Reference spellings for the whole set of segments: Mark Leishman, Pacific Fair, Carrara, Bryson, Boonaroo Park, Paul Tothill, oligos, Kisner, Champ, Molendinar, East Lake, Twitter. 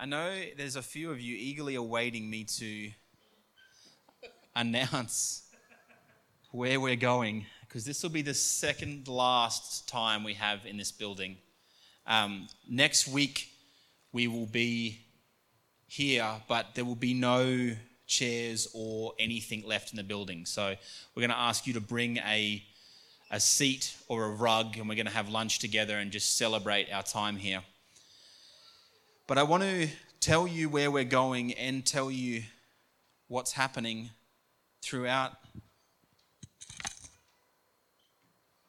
I know there's a few of you eagerly awaiting me to announce where we're going, because this will be the second last time we have in this building. Next week we will be here, but there will be no chairs or anything left in the building. So we're going to ask you to bring a seat or a rug, and we're going to have lunch together and just celebrate our time here. But I want to tell you where we're going and tell you what's happening throughout.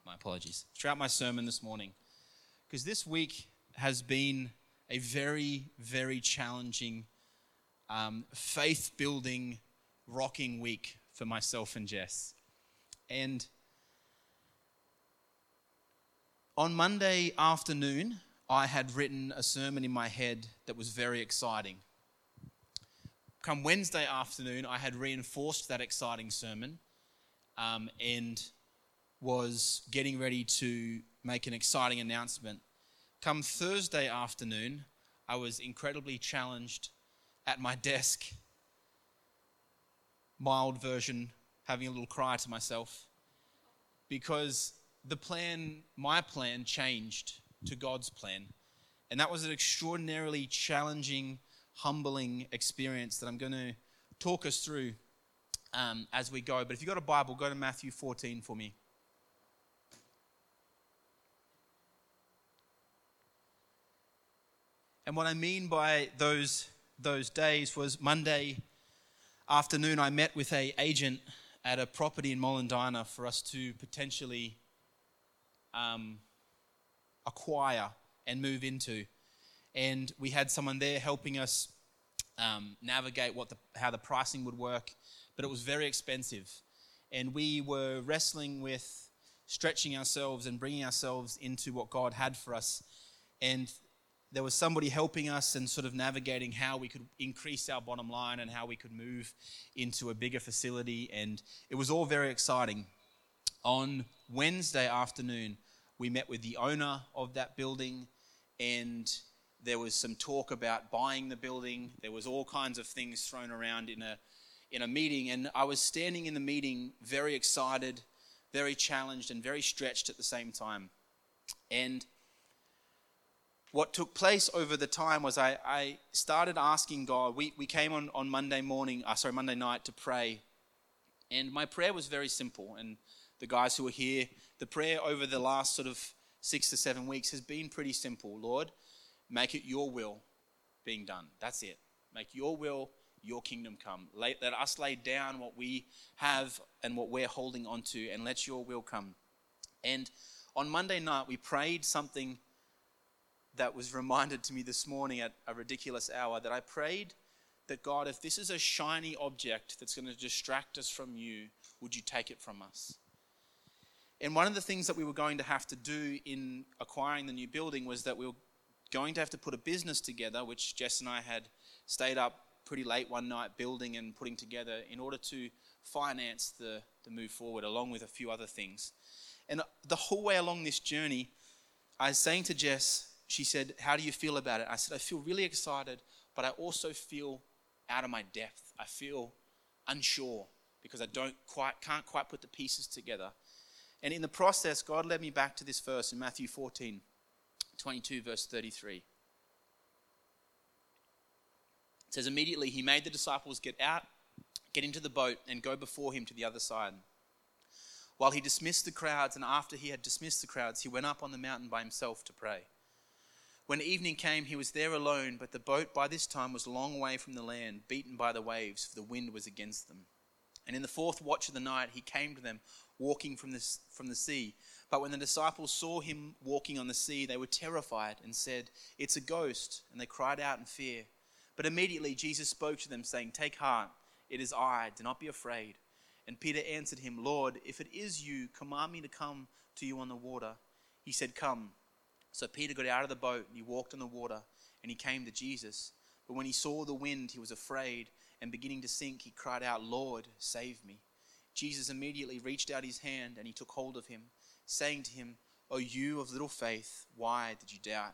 My apologies. Throughout my sermon this morning, because this week has been a very, very challenging, faith-building, rocking week for myself and Jess. And on Monday afternoon, I had written a sermon in my head that was very exciting. Come Wednesday afternoon, I had reinforced that exciting sermon, and was getting ready to make an exciting announcement. Come Thursday afternoon, I was incredibly challenged at my desk, mild version, having a little cry to myself, because my plan changed to God's plan. And that was an extraordinarily challenging, humbling experience that I'm going to talk us through as we go. But if you've got a Bible, go to Matthew 14 for me. And what I mean by those days was Monday afternoon, I met with an agent at a property in Molendinar for us to potentially acquire and move into. And we had someone there helping us navigate how the pricing would work, but it was very expensive. And we were wrestling with stretching ourselves and bringing ourselves into what God had for us. And there was somebody helping us and sort of navigating how we could increase our bottom line and how we could move into a bigger facility. And it was all very exciting. On Wednesday afternoon, we met with the owner of that building, and there was some talk about buying the building. There was all kinds of things thrown around in a meeting. And I was standing in the meeting very excited, very challenged, and very stretched at the same time. And what took place over the time was I started asking God. We came on Monday night to pray. And my prayer was very simple. And the guys who were here, the prayer over the last sort of 6 to 7 weeks has been pretty simple. Lord, make it your will being done. That's it. Make your will, your kingdom come. Let us lay down what we have and what we're holding on to, and let your will come. And on Monday night, we prayed something that was reminded to me this morning at a ridiculous hour, that I prayed that, God, if this is a shiny object that's going to distract us from you, would you take it from us? And one of the things that we were going to have to do in acquiring the new building was that we were going to have to put a business together, which Jess and I had stayed up pretty late one night building and putting together in order to finance the move forward, along with a few other things. And the whole way along this journey, I was saying to Jess, she said, how do you feel about it? I said, I feel really excited, but I also feel out of my depth. I feel unsure because I can't quite put the pieces together. And in the process, God led me back to this verse in Matthew 14, 22, verse 33. It says, immediately he made the disciples get into the boat and go before him to the other side, while he dismissed the crowds. And after he had dismissed the crowds, he went up on the mountain by himself to pray. When evening came, he was there alone, but the boat by this time was a long way from the land, beaten by the waves, for the wind was against them. And in the fourth watch of the night, he came to them, walking from the sea. But when the disciples saw him walking on the sea, they were terrified and said, it's a ghost, and they cried out in fear. But immediately Jesus spoke to them, saying, take heart, it is I, do not be afraid. And Peter answered him, Lord, if it is you, command me to come to you on the water. He said, come. So Peter got out of the boat, and he walked on the water, and he came to Jesus. But when he saw the wind, he was afraid, and beginning to sink, he cried out, Lord, save me. Jesus immediately reached out his hand, and he took hold of him, saying to him, O you of little faith, why did you doubt?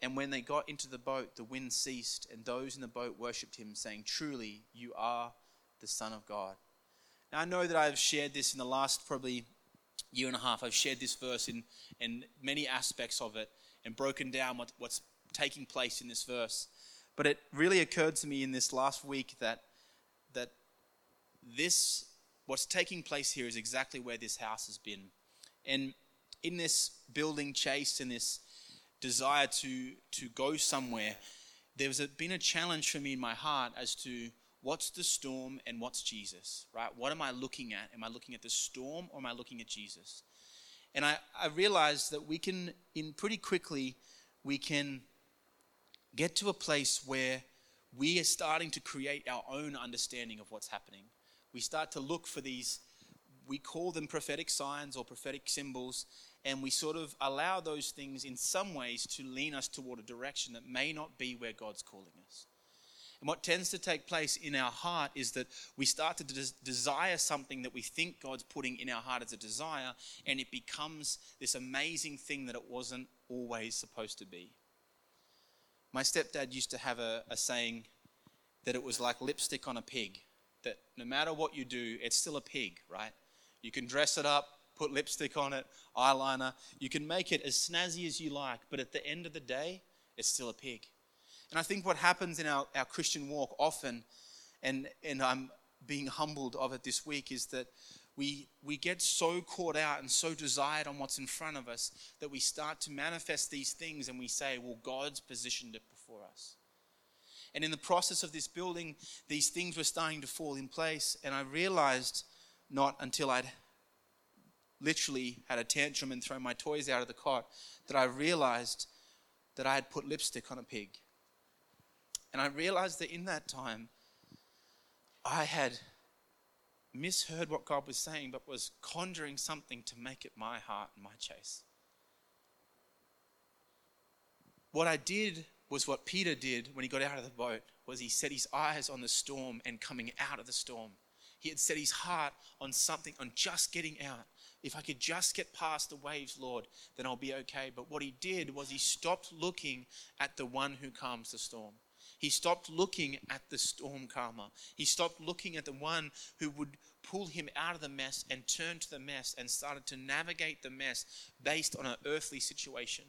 And when they got into the boat, the wind ceased, and those in the boat worshipped him, saying, "Truly, you are the Son of God." Now, I know that I've shared this in the last probably year and a half. I've shared this verse in many aspects of it and broken down what's taking place in this verse. But it really occurred to me in this last week that this, what's taking place here, is exactly where this house has been. And in this building chase and this desire to go somewhere, there's been a challenge for me in my heart as to what's the storm and what's Jesus, right? What am I looking at? Am I looking at the storm or am I looking at Jesus? And I realized that we can, pretty quickly, we can get to a place where we are starting to create our own understanding of what's happening. We start to look for these, we call them prophetic signs or prophetic symbols, and we sort of allow those things in some ways to lean us toward a direction that may not be where God's calling us. And what tends to take place in our heart is that we start to desire something that we think God's putting in our heart as a desire, and it becomes this amazing thing that it wasn't always supposed to be. My stepdad used to have a saying that it was like lipstick on a pig, that no matter what you do, it's still a pig, right? You can dress it up, put lipstick on it, eyeliner. You can make it as snazzy as you like, but at the end of the day, it's still a pig. And I think what happens in our Christian walk often, and I'm being humbled of it this week, is that we get so caught out and so desired on what's in front of us that we start to manifest these things and we say, well, God's positioned it before us. And in the process of this building, these things were starting to fall in place, and I realized not until I'd literally had a tantrum and thrown my toys out of the cot, that I realized that I had put lipstick on a pig. And I realized that in that time, I had misheard what God was saying, but was conjuring something to make it my heart and my chase. What I did was what Peter did when he got out of the boat, was he set his eyes on the storm and coming out of the storm. He had set his heart on something, on just getting out. If I could just get past the waves, Lord, then I'll be okay. But what he did was he stopped looking at the one who calms the storm. He stopped looking at the storm calmer. He stopped looking at the one who would pull him out of the mess and turn to the mess and started to navigate the mess based on an earthly situation.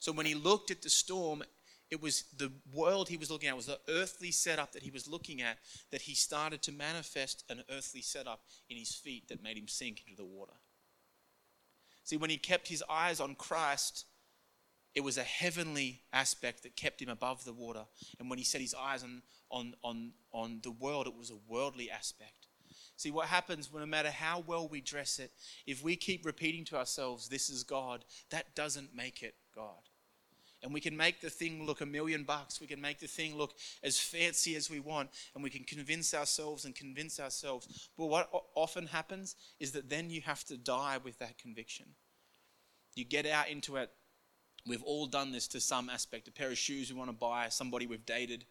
So when he looked at the storm, it was the world he was looking at, it was the earthly setup that he was looking at, that he started to manifest an earthly setup in his feet that made him sink into the water. See, when he kept his eyes on Christ, it was a heavenly aspect that kept him above the water. And when he set his eyes on the world, it was a worldly aspect. See, what happens when, no matter how well we dress it, if we keep repeating to ourselves, this is God, that doesn't make it God. And we can make the thing look $1 million bucks. We can make the thing look as fancy as we want. And we can convince ourselves. But what often happens is that then you have to die with that conviction. You get out into it. We've all done this to some aspect. A pair of shoes we want to buy, somebody we've dated,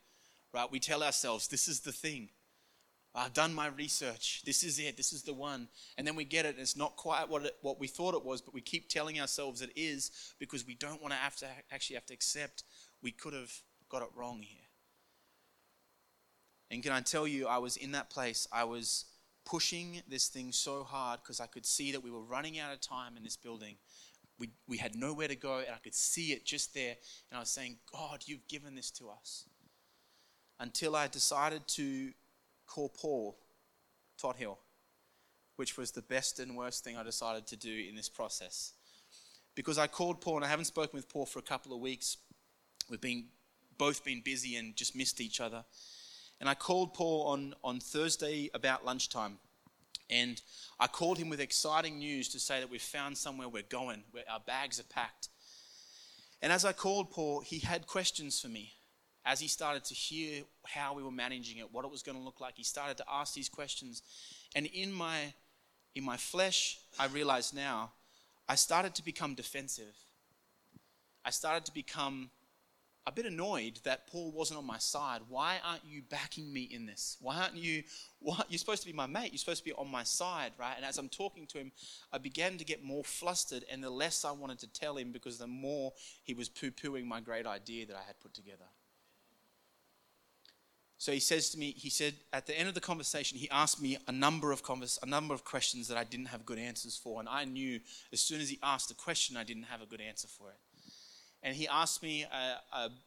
right? We tell ourselves, this is the thing. I've done my research. This is it. This is the one. And then we get it, and it's not quite what we thought it was, but we keep telling ourselves it is because we don't want to actually have to accept we could have got it wrong here. And can I tell you, I was in that place. I was pushing this thing so hard because I could see that we were running out of time in this building. We had nowhere to go, and I could see it just there. And I was saying, God, you've given this to us. Until I decided to call Paul Tothill, which was the best and worst thing I decided to do in this process. Because I called Paul, and I haven't spoken with Paul for a couple of weeks. We've both been busy and just missed each other. And I called Paul on Thursday about lunchtime. And I called him with exciting news to say that we've found somewhere we're going, where our bags are packed. And as I called Paul, he had questions for me. As he started to hear how we were managing it, what it was going to look like, he started to ask these questions. And in my flesh, I realized now, I started to become defensive. I started to become a bit annoyed that Paul wasn't on my side. Why aren't you backing me in this? You're supposed to be my mate. You're supposed to be on my side, right? And as I'm talking to him, I began to get more flustered, and the less I wanted to tell him because the more he was poo-pooing my great idea that I had put together. So he says to me, he said, at the end of the conversation, he asked me a number of questions that I didn't have good answers for. And I knew as soon as he asked a question, I didn't have a good answer for it. And he asked me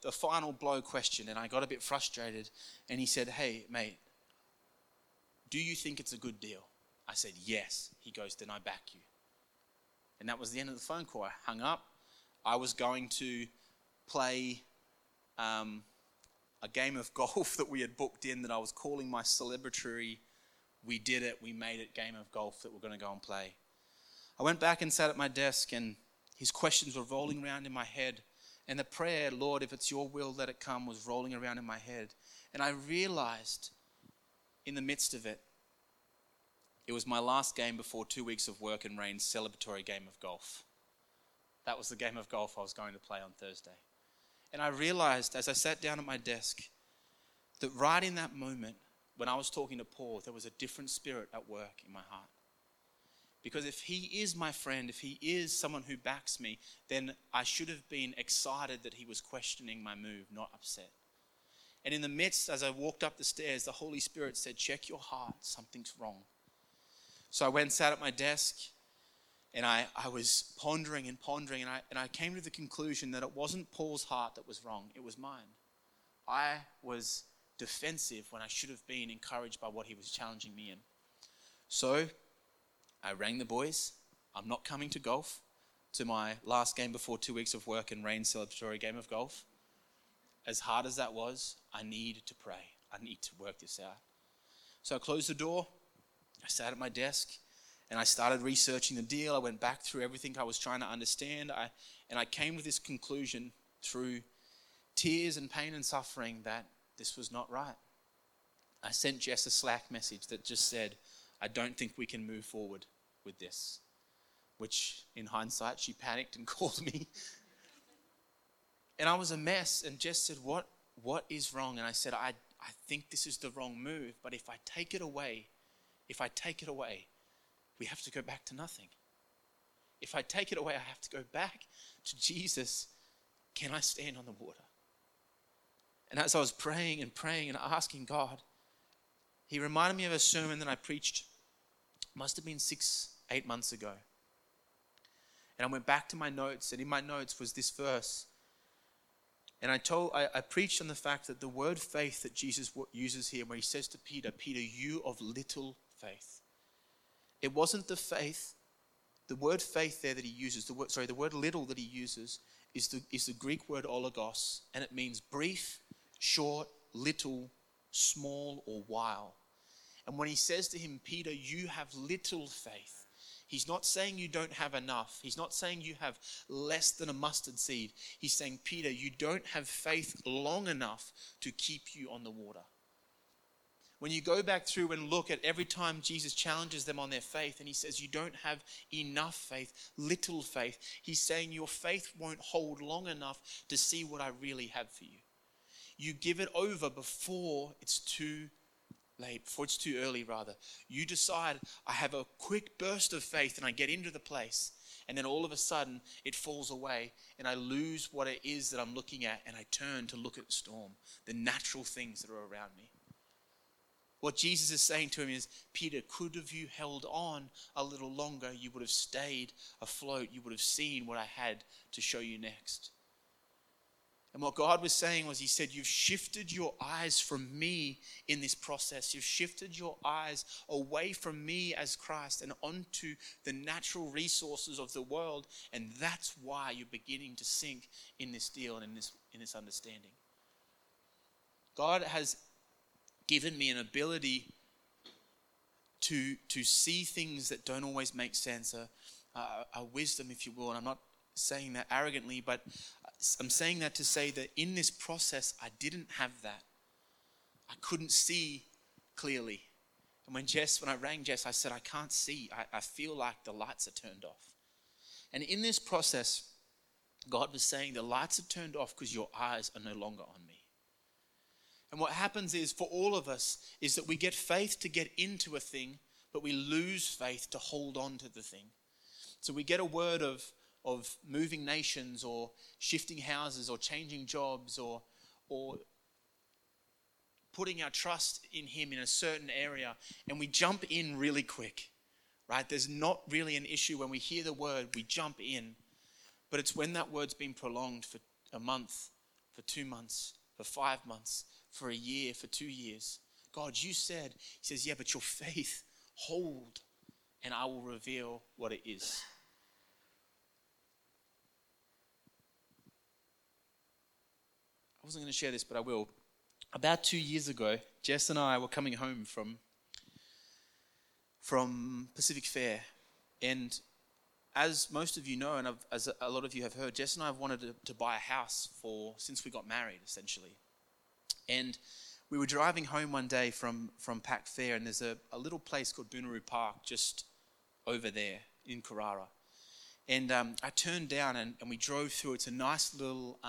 a final blow question, and I got a bit frustrated. And he said, "Hey, mate, do you think it's a good deal?" I said, "Yes." He goes, "Then I back you." And that was the end of the phone call. I hung up. I was going to play a game of golf that we had booked in that I was calling my celebratory, "We did it, we made it" game of golf that we're going to go and play. I went back and sat at my desk, and his questions were rolling around in my head. And the prayer, "Lord, if it's your will, let it come," was rolling around in my head. And I realized in the midst of it, it was my last game before 2 weeks of work and rain's celebratory game of golf. That was the game of golf I was going to play on Thursday. And I realized as I sat down at my desk that right in that moment when I was talking to Paul, there was a different spirit at work in my heart. Because if he is my friend, if he is someone who backs me, then I should have been excited that he was questioning my move, not upset. And in the midst, as I walked up the stairs, the Holy Spirit said, "Check your heart, something's wrong." So I went and sat at my desk. And I was pondering, and I came to the conclusion that it wasn't Paul's heart that was wrong, it was mine. I was defensive when I should have been encouraged by what he was challenging me in. So I rang the boys. "I'm not coming to golf, to my last game before 2 weeks of work and rain celebratory game of golf. As hard as that was, I need to pray. I need to work this out." So I closed the door, I sat at my desk, and I started researching the deal. I went back through everything I was trying to understand. I came to this conclusion through tears and pain and suffering that this was not right. I sent Jess a Slack message that just said, "I don't think we can move forward with this," which in hindsight, she panicked and called me. And I was a mess. And Jess said, what is wrong? And I said, I think this is the wrong move. But if I take it away, we have to go back to nothing. If I take it away, I have to go back to Jesus. Can I stand on the water? And as I was praying and asking God, he reminded me of a sermon that I preached, must have been 6-8 months ago. And I went back to my notes, and in my notes was this verse. And I preached on the fact that the word faith that Jesus uses here, where he says to Peter, "Peter, you of little faith." It wasn't the faith, the word faith there that he uses, the word little that he uses is the Greek word oligos, and it means brief, short, little, small, or while. And when he says to him, "Peter, you have little faith," he's not saying you don't have enough. He's not saying you have less than a mustard seed. He's saying, "Peter, you don't have faith long enough to keep you on the water." When you go back through and look at every time Jesus challenges them on their faith and he says, "You don't have enough faith, little faith," he's saying your faith won't hold long enough to see what I really have for you. You give it over before it's too late, before it's too early rather. You decide, "I have a quick burst of faith and I get into the place," and then all of a sudden it falls away and I lose what it is that I'm looking at and I turn to look at the storm, the natural things that are around me. What Jesus is saying to him is, "Peter, could have you held on a little longer, you would have stayed afloat. You would have seen what I had to show you next." And what God was saying was, he said, "You've shifted your eyes from me in this process. You've shifted your eyes away from me as Christ and onto the natural resources of the world. And that's why you're beginning to sink in this deal and in this understanding." God has given me an ability to see things that don't always make sense, a wisdom, if you will. And I'm not saying that arrogantly, but I'm saying that to say that in this process, I didn't have that. I couldn't see clearly. And when I rang Jess, I said, "I can't see. I feel like the lights are turned off." And in this process, God was saying, the lights have turned off because your eyes are no longer on me. And what happens is, for all of us, is that we get faith to get into a thing, but we lose faith to hold on to the thing. So we get a word of moving nations or shifting houses or changing jobs or putting our trust in him in a certain area, and we jump in really quick, right? There's not really an issue when we hear the word, we jump in. But it's when that word's been prolonged for a month, for 2 months, for 5 months, for a year, for 2 years. God, you said, he says, yeah, but your faith, hold, and I will reveal what it is. I wasn't going to share this, but I will. About 2 years ago, Jess and I were coming home from Pacific Fair. And as most of you know, and as a lot of you have heard, Jess and I have wanted to buy a house since we got married, essentially. And we were driving home one day from Pacific Fair, and there's a little place called Boonaroo Park just over there in Carrara. And I turned down and we drove through. It's a nice little,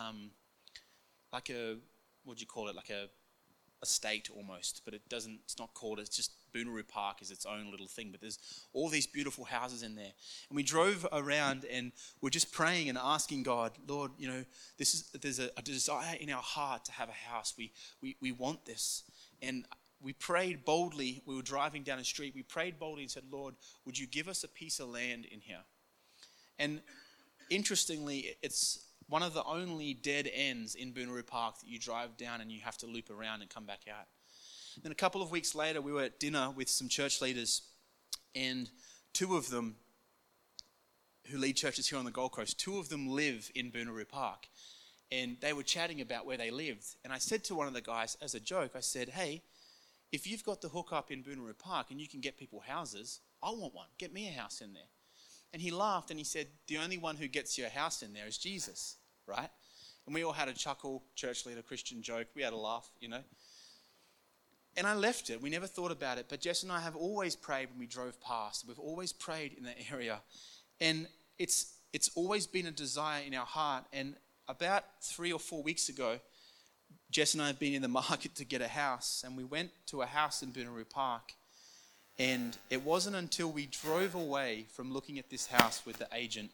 like a estate almost, but it's not called, it's just Boonaroo Park is its own little thing, but there's all these beautiful houses in there. And we drove around and we're just praying and asking God, Lord, you know, there's a desire in our heart to have a house. We want this. And we prayed boldly. We were driving down a street. We prayed boldly and said, Lord, would you give us a piece of land in here? And interestingly, it's one of the only dead ends in Boonaroo Park that you drive down and you have to loop around and come back out. Then a couple of weeks later, we were at dinner with some church leaders, and two of them, who lead churches here on the Gold Coast, two of them live in Boonaroo Park, and they were chatting about where they lived. And I said to one of the guys, as a joke, I said, hey, if you've got the hookup in Boonaroo Park and you can get people houses, I want one. Get me a house in there. And he laughed and he said, the only one who gets your house in there is Jesus. Right? And we all had a chuckle, church leader, Christian joke. We had a laugh, you know. And I left it. We never thought about it. But Jess and I have always prayed when we drove past. We've always prayed in that area. And it's always been a desire in our heart. And about 3 or 4 weeks ago, Jess and I have been in the market to get a house. And we went to a house in Bunuroo Park. And it wasn't until we drove away from looking at this house with the agent,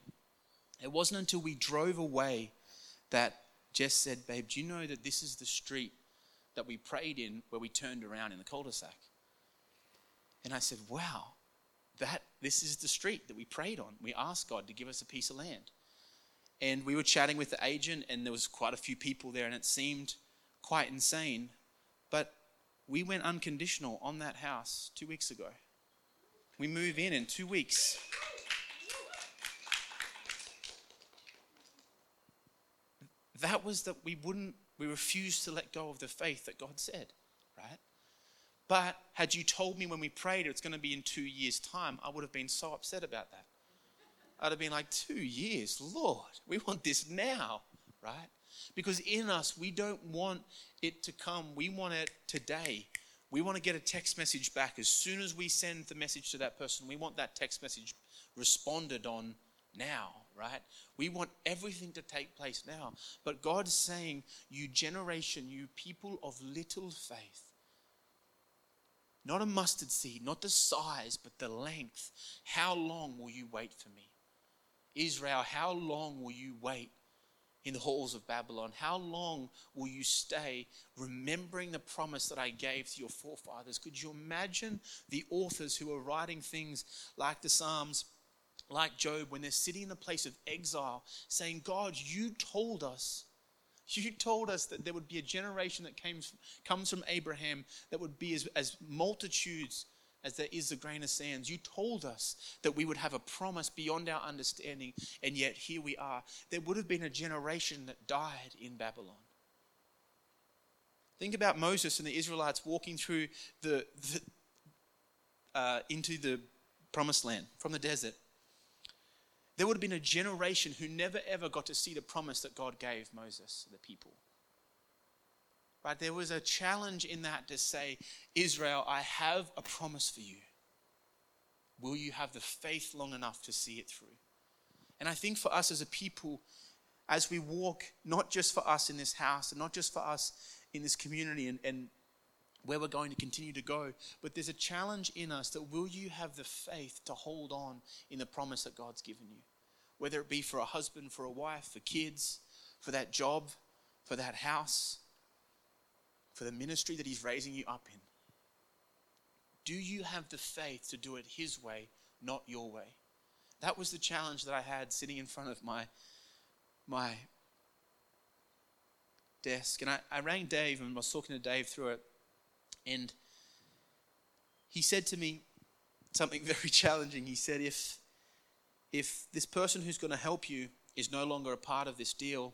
it wasn't until we drove away that Jess said, babe, do you know that this is the street that we prayed in where we turned around in the cul-de-sac? And I said, wow, this is the street that we prayed on. We asked God to give us a piece of land. And we were chatting with the agent, and there was quite a few people there, and it seemed quite insane. But we went unconditional on that house 2 weeks ago. We move in 2 weeks. That was that we refused to let go of the faith that God said, right? But had you told me when we prayed it's going to be in 2 years' time, I would have been so upset about that. I'd have been like, 2 years, Lord, we want this now, right? Because in us, we don't want it to come. We want it today. We want to get a text message back. As soon as we send the message to that person, we want that text message responded on now, right? We want everything to take place now. But God's saying, you generation, you people of little faith, not a mustard seed, not the size, but the length. How long will you wait for me? Israel, how long will you wait? In the halls of Babylon, how long will you stay remembering the promise that I gave to your forefathers? Could you imagine the authors who are writing things like the Psalms, like Job, when they're sitting in the place of exile, saying, God, you told us that there would be a generation that comes from Abraham that would be as multitudes as there is the grain of sands. You told us that we would have a promise beyond our understanding, and yet here we are. There would have been a generation that died in Babylon. Think about Moses and the Israelites walking through into the promised land from the desert. There would have been a generation who never ever got to see the promise that God gave Moses, the people. Right? There was a challenge in that to say, Israel, I have a promise for you. Will you have the faith long enough to see it through? And I think for us as a people, as we walk, not just for us in this house and not just for us in this community and where we're going to continue to go, but there's a challenge in us that will you have the faith to hold on in the promise that God's given you? Whether it be for a husband, for a wife, for kids, for that job, for that house, for the ministry that he's raising you up in. Do you have the faith to do it his way, not your way? That was the challenge that I had sitting in front of my desk. And I rang Dave and was talking to Dave through it. And he said to me something very challenging. He said, if this person who's going to help you is no longer a part of this deal,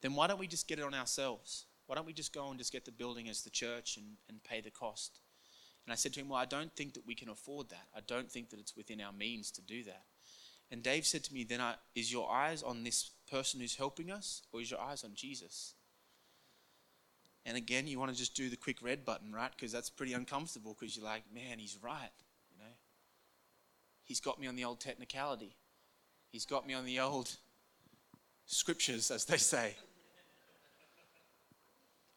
then why don't we just get it on ourselves? Why don't we just go and just get the building as the church and pay the cost? And I said to him, well, I don't think that we can afford that. I don't think that it's within our means to do that. And Dave said to me, then is your eyes on this person who's helping us, or is your eyes on Jesus? And again, you want to just do the quick red button, right? Because that's pretty uncomfortable, because you're like, man, he's right. You know, he's got me on the old technicality. He's got me on the old scriptures, as they say.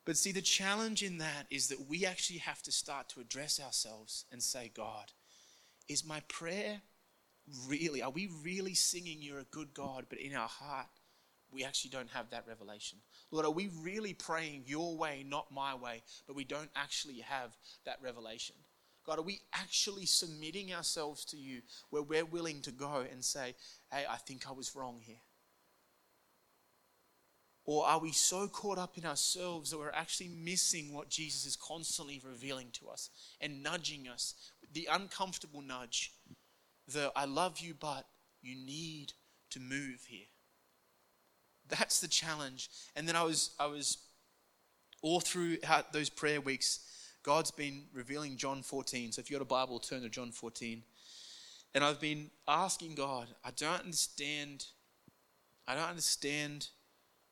But see, the challenge in that is that we actually have to start to address ourselves and say, God, is my prayer really, are we really singing you're a good God, but in our heart, we actually don't have that revelation? Lord, are we really praying your way, not my way, but we don't actually have that revelation? God, are we actually submitting ourselves to you where we're willing to go and say, hey, I think I was wrong here? Or are we so caught up in ourselves that we're actually missing what Jesus is constantly revealing to us and nudging us? The uncomfortable nudge, the I love you, but you need to move here. That's the challenge. And then I was all through those prayer weeks, God's been revealing John 14. So if you've got a Bible, turn to John 14. And I've been asking God, I don't understand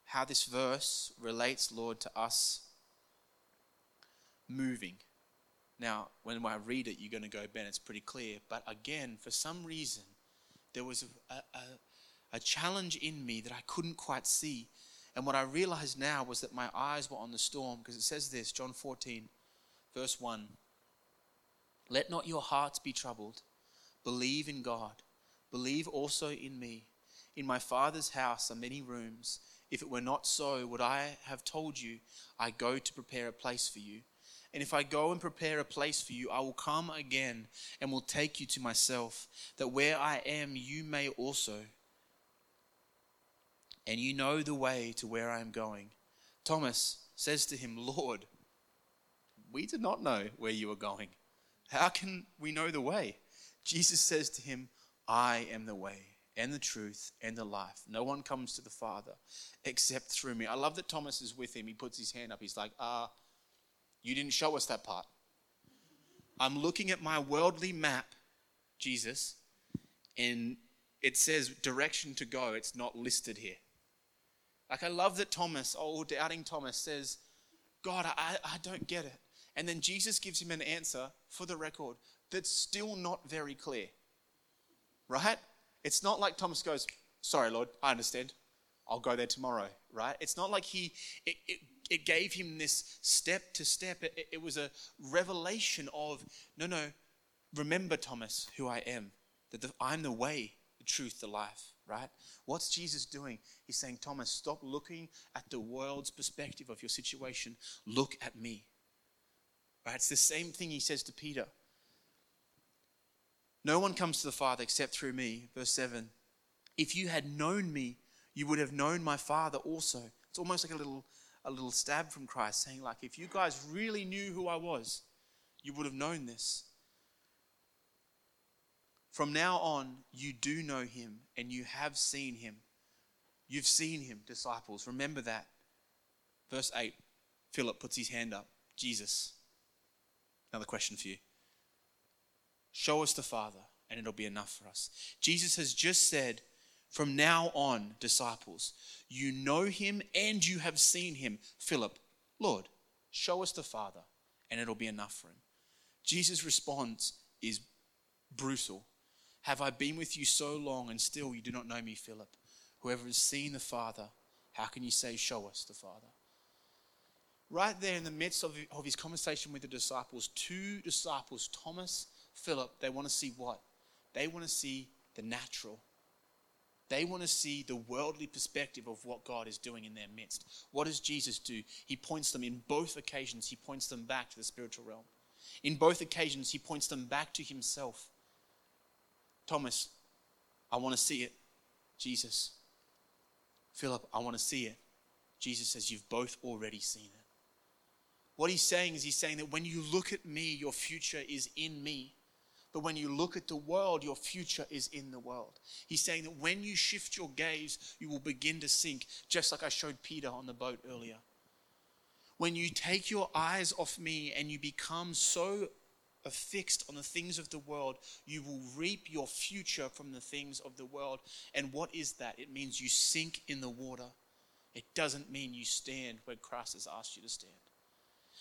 how this verse relates, Lord, to us moving. Now, when I read it, you're going to go, Ben, it's pretty clear. But again, for some reason, there was a challenge in me that I couldn't quite see. And what I realized now was that my eyes were on the storm, because it says this, John 14, verse 1. Let not your hearts be troubled. Believe in God. Believe also in me. In my Father's house are many rooms. If it were not so, would I have told you, I go to prepare a place for you. And if I go and prepare a place for you, I will come again and will take you to myself, that where I am, you may also. And you know the way to where I am going. Thomas says to him, Lord, we did not know where you are going. How can we know the way? Jesus says to him, I am the way and the truth and the life. No one comes to the Father except through me. I love that Thomas is with him. He puts his hand up. He's like, you didn't show us that part. I'm looking at my worldly map, Jesus, and it says direction to go. It's not listed here. Like, I love that Thomas, doubting Thomas, says, God, I don't get it. And then Jesus gives him an answer, for the record, that's still not very clear, right? It's not like Thomas goes, sorry, Lord, I understand. I'll go there tomorrow, right? It's not like it gave him this step to step. It was a revelation of, no, remember, Thomas, who I am, that I'm the way, the truth, the life, right? What's Jesus doing? He's saying, Thomas, stop looking at the world's perspective of your situation. Look at me, right? It's the same thing he says to Peter. No one comes to the Father except through me. Verse 7. If you had known me, you would have known my Father also. It's almost like a little stab from Christ saying, like, if you guys really knew who I was, you would have known this. From now on, you do know him and you have seen him. You've seen him, disciples. Remember that. Verse 8. Philip puts his hand up. Jesus, another question for you. Show us the Father, and it'll be enough for us. Jesus has just said, from now on, disciples, you know him and you have seen him. Philip, Lord, show us the Father, and it'll be enough for him. Jesus' response is brutal. Have I been with you so long, and still you do not know me, Philip? Whoever has seen the Father, how can you say, show us the Father? Right there in the midst of his conversation with the disciples, two disciples, Thomas, Philip, they want to see what? They want to see the natural. They want to see the worldly perspective of what God is doing in their midst. What does Jesus do? He points them in both occasions. He points them back to the spiritual realm. In both occasions, he points them back to himself. Thomas, I want to see it. Jesus. Philip, I want to see it. Jesus says, you've both already seen it. What he's saying that when you look at me, your future is in me. But when you look at the world, your future is in the world. He's saying that when you shift your gaze, you will begin to sink, just like I showed Peter on the boat earlier. When you take your eyes off me and you become so affixed on the things of the world, you will reap your future from the things of the world. And what is that? It means you sink in the water. It doesn't mean you stand where Christ has asked you to stand.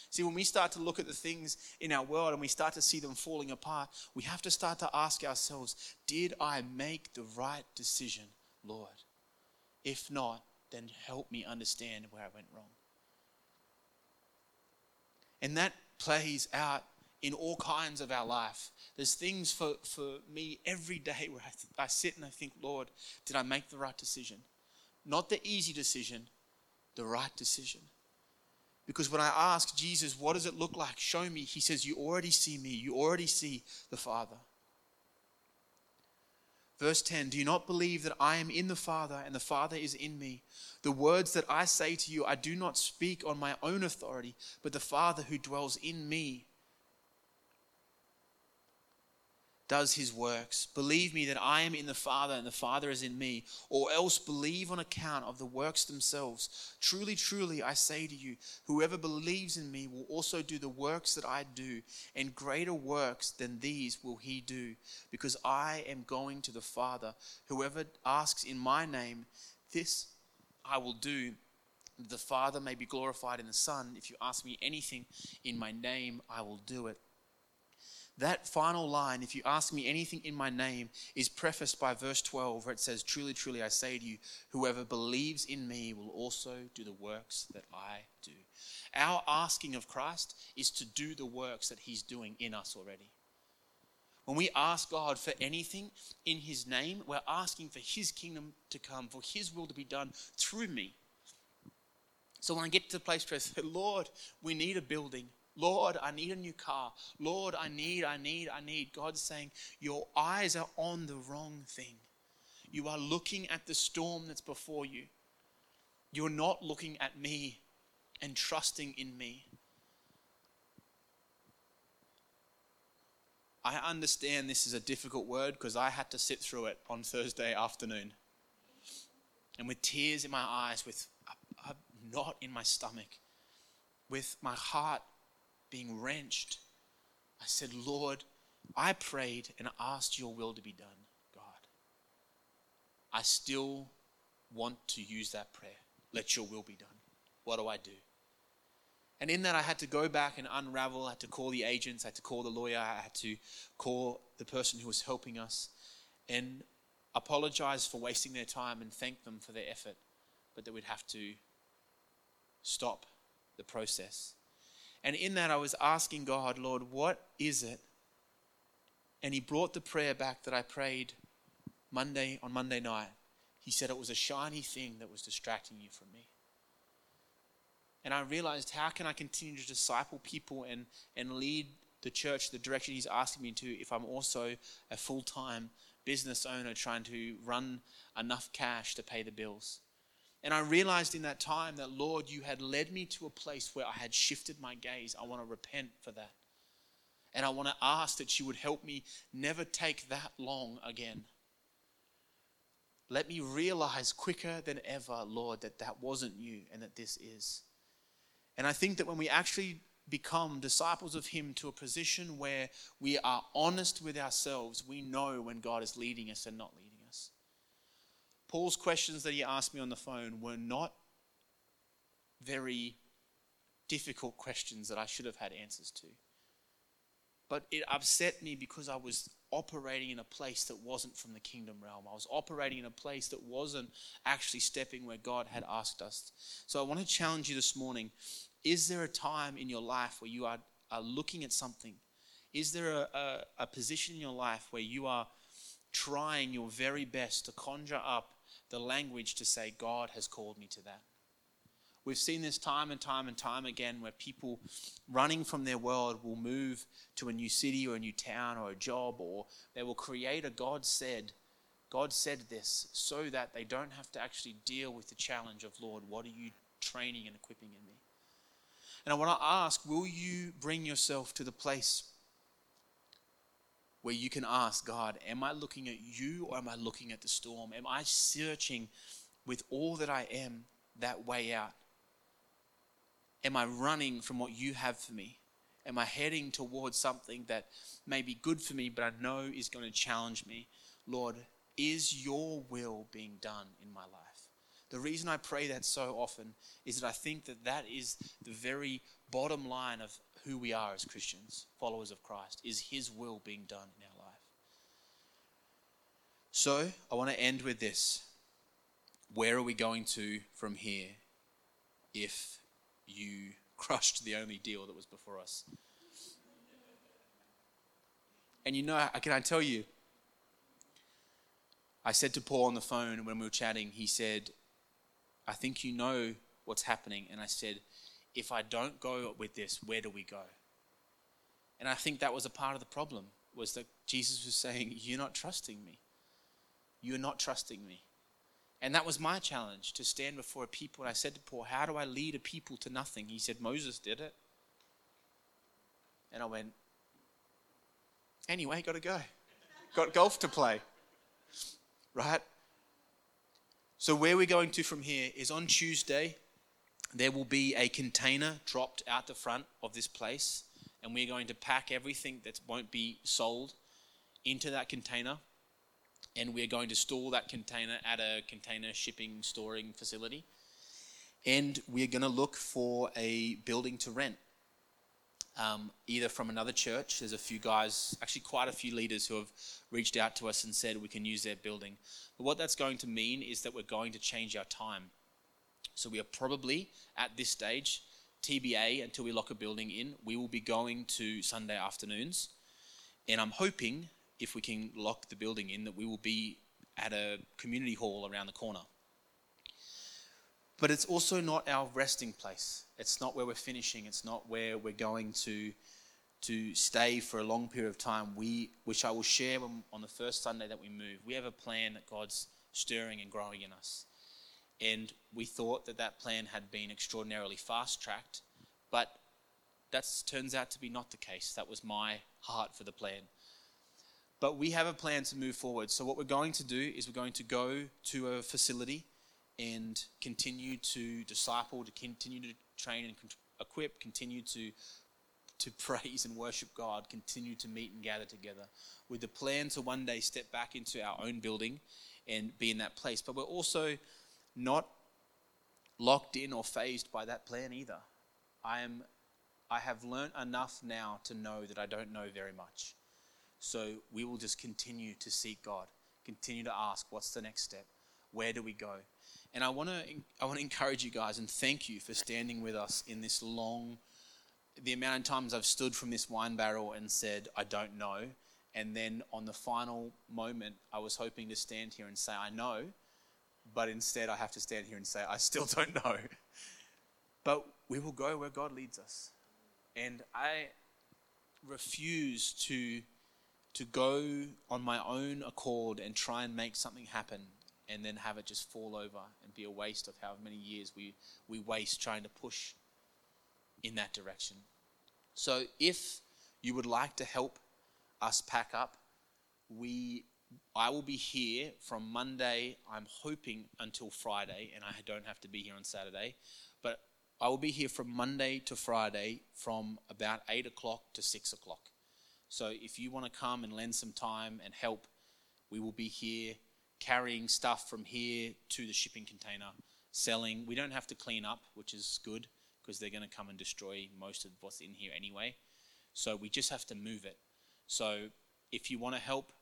See, when we start to look at the things in our world and we start to see them falling apart, we have to start to ask ourselves, did I make the right decision, Lord? If not, then help me understand where I went wrong. And that plays out in all kinds of our life. There's things for me every day where I sit and I think, Lord, did I make the right decision? Not the easy decision, the right decision. Because when I ask Jesus, what does it look like? Show me. He says, you already see me. You already see the Father. Verse 10, do you not believe that I am in the Father and the Father is in me? The words that I say to you, I do not speak on my own authority, but the Father who dwells in me does his works. Believe me that I am in the Father and the Father is in me, or else believe on account of the works themselves. Truly, truly, I say to you, whoever believes in me will also do the works that I do, and greater works than these will he do, because I am going to the Father. Whoever asks in my name, this I will do, that the Father may be glorified in the Son. If you ask me anything in my name, I will do it. That final line, if you ask me anything in my name, is prefaced by verse 12 where it says, truly, truly, I say to you, whoever believes in me will also do the works that I do. Our asking of Christ is to do the works that he's doing in us already. When we ask God for anything in his name, we're asking for his kingdom to come, for his will to be done through me. So when I get to the place where I say, Lord, we need a building. Lord, I need a new car. Lord, I need. God's saying, your eyes are on the wrong thing. You are looking at the storm that's before you. You're not looking at me and trusting in me. I understand this is a difficult word because I had to sit through it on Thursday afternoon. And with tears in my eyes, with a knot in my stomach, with my heart being wrenched, I said, Lord, I prayed and asked your will to be done, God. I still want to use that prayer. Let your will be done. What do I do? And in that, I had to go back and unravel. I had to call the agents. I had to call the lawyer. I had to call the person who was helping us and apologize for wasting their time and thank them for their effort, but that we'd have to stop the process. And in that, I was asking God, Lord, what is it? And he brought the prayer back that I prayed on Monday night. He said it was a shiny thing that was distracting you from me. And I realized, how can I continue to disciple people and lead the church the direction he's asking me to if I'm also a full-time business owner trying to run enough cash to pay the bills? And I realized in that time that, Lord, you had led me to a place where I had shifted my gaze. I want to repent for that. And I want to ask that you would help me never take that long again. Let me realize quicker than ever, Lord, that that wasn't you and that this is. And I think that when we actually become disciples of him to a position where we are honest with ourselves, we know when God is leading us and not leading us. Paul's questions that he asked me on the phone were not very difficult questions that I should have had answers to. But it upset me because I was operating in a place that wasn't from the kingdom realm. I was operating in a place that wasn't actually stepping where God had asked us. So I want to challenge you this morning. Is there a time in your life where you are looking at something? Is there a position in your life where you are trying your very best to conjure up the language to say, God has called me to that? We've seen this time and time and time again where people running from their world will move to a new city or a new town or a job, or they will create a God said this, so that they don't have to actually deal with the challenge of, Lord, what are you training and equipping in me? And I want to ask, will you bring yourself to the place where you can ask, God, am I looking at you or am I looking at the storm? Am I searching with all that I am that way out? Am I running from what you have for me? Am I heading towards something that may be good for me, but I know is going to challenge me? Lord, is your will being done in my life? The reason I pray that so often is that I think that is the very bottom line of who we are as Christians, followers of Christ, is his will being done in our life. So I want to end with this. Where are we going to from here if you crushed the only deal that was before us? And can I tell you, I said to Paul on the phone when we were chatting, he said, I think you know what's happening. And I said, if I don't go with this, where do we go? And I think that was a part of the problem, was that Jesus was saying, you're not trusting me. You're not trusting me. And that was my challenge, to stand before a people. And I said to Paul, how do I lead a people to nothing? He said, Moses did it. And I went, anyway, got to go. Got golf to play. Right? So where we're going to from here is, on Tuesday, there will be a container dropped out the front of this place, and we're going to pack everything that won't be sold into that container, and we're going to store that container at a container shipping storing facility, and we're going to look for a building to rent, either from another church. There's a few guys, actually quite a few leaders, who have reached out to us and said we can use their building. But what that's going to mean is that we're going to change our time. So we are probably, at this stage, TBA, until we lock a building in, we will be going to Sunday afternoons. And I'm hoping, if we can lock the building in, that we will be at a community hall around the corner. But it's also not our resting place. It's not where we're finishing. It's not where we're going to stay for a long period of time, which I will share on the first Sunday that we move. We have a plan that God's stirring and growing in us. And we thought that plan had been extraordinarily fast-tracked, but that turns out to be not the case. That was my heart for the plan. But we have a plan to move forward. So what we're going to do is we're going to go to a facility and continue to disciple, to continue to train and equip, continue to praise and worship God, continue to meet and gather together, with the plan to one day step back into our own building and be in that place. But we're also not locked in or phased by that plan either. I have learnt enough now to know that I don't know very much. So we will just continue to seek God, continue to ask, what's the next step? Where do we go? And I want to encourage you guys and thank you for standing with us in this the amount of times I've stood from this wine barrel and said, I don't know. And then on the final moment, I was hoping to stand here and say, I know. But instead, I have to stand here and say, I still don't know. But we will go where God leads us. And I refuse to go on my own accord and try and make something happen and then have it just fall over and be a waste of however many years we waste trying to push in that direction. So if you would like to help us pack up, I will be here from Monday, I'm hoping, until Friday, and I don't have to be here on Saturday, but I will be here from Monday to Friday from about 8 o'clock to 6 o'clock. So if you want to come and lend some time and help, we will be here carrying stuff from here to the shipping container, selling. We don't have to clean up, which is good, because they're going to come and destroy most of what's in here anyway. So we just have to move it. So If you want to help,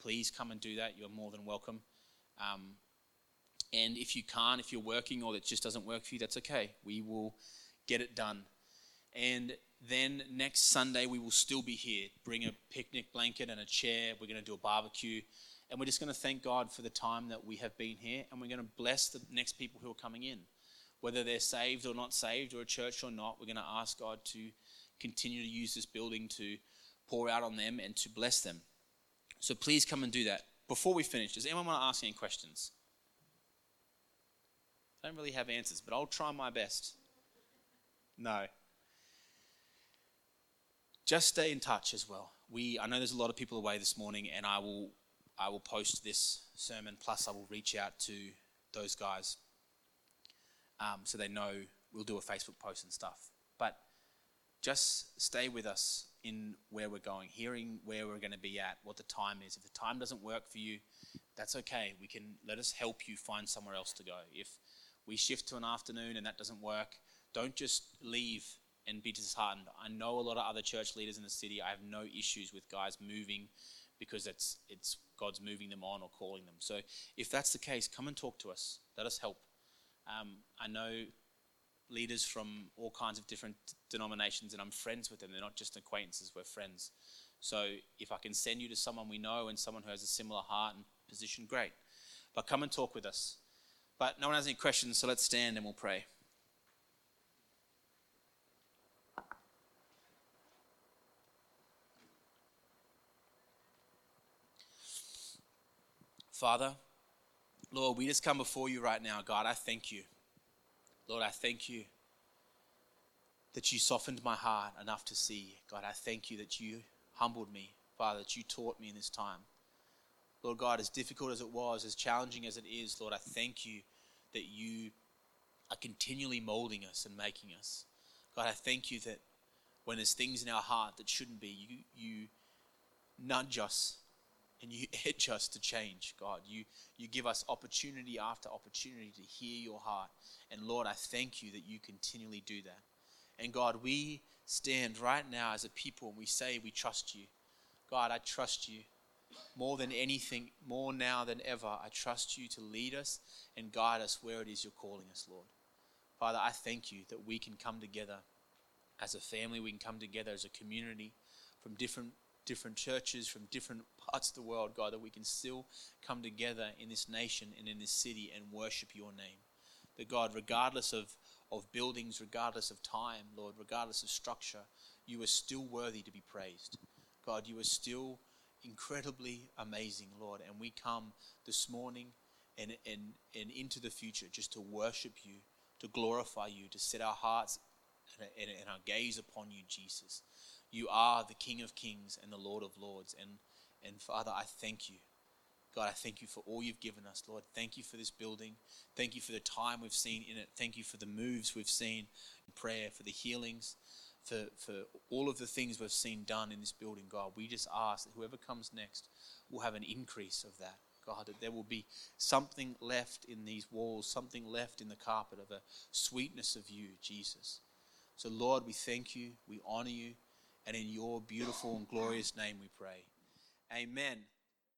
please come and do that. You're more than welcome. And if you can't, if you're working or it just doesn't work for you, that's okay. We will get it done. And then next Sunday, we will still be here. Bring a picnic blanket and a chair. We're going to do a barbecue. And we're just going to thank God for the time that we have been here. And we're going to bless the next people who are coming in. Whether they're saved or not saved, or a church or not, we're going to ask God to continue to use this building to pour out on them and to bless them. So please come and do that. Before we finish, does anyone want to ask any questions? I don't really have answers, but I'll try my best. No. Just stay in touch as well. I know there's a lot of people away this morning, and I will post this sermon, plus I will reach out to those guys so they know. We'll do a Facebook post and stuff. But just stay with us in where we're going, hearing where we're going to be at, what the time is. If the time doesn't work for you, that's okay. Let us help you find somewhere else to go. If we shift to an afternoon and that doesn't work, don't just leave and be disheartened. I know a lot of other church leaders in the city. I have no issues with guys moving because it's God's moving them on or calling them. So if that's the case, come and talk to us. Let us help. I know leaders from all kinds of different denominations, and I'm friends with them. They're not just acquaintances, we're friends. So if I can send you to someone we know and someone who has a similar heart and position, great. But come and talk with us. But no one has any questions, so let's stand and we'll pray. Father, Lord, we just come before you right now, God. I thank you. Lord, I thank you that you softened my heart enough to see. God, I thank you that you humbled me, Father, that you taught me in this time. Lord God, as difficult as it was, as challenging as it is, Lord, I thank you that you are continually molding us and making us. God, I thank you that when there's things in our heart that shouldn't be, you nudge us. And you edge us to change, God. You give us opportunity after opportunity to hear your heart. And Lord, I thank you that you continually do that. And God, we stand right now as a people and we say we trust you. God, I trust you more than anything, more now than ever. I trust you to lead us and guide us where it is you're calling us, Lord. Father, I thank you that we can come together as a family. We can come together as a community from different churches, from different parts of the world, God, that we can still come together in this nation and in this city and worship your name. That God, regardless of buildings, regardless of time, Lord, regardless of structure, you are still worthy to be praised. God, you are still incredibly amazing, Lord, and we come this morning and into the future just to worship you, to glorify you, to set our hearts and our gaze upon you, Jesus. You are the King of Kings and the Lord of Lords. And Father, I thank you. God, I thank you for all you've given us, Lord. Thank you for this building. Thank you for the time we've seen in it. Thank you for the moves we've seen in prayer, for the healings, for all of the things we've seen done in this building, God. We just ask that whoever comes next will have an increase of that, God, that there will be something left in these walls, something left in the carpet of a sweetness of you, Jesus. So, Lord, we thank you. We honor you. And in your beautiful and glorious name we pray. Amen.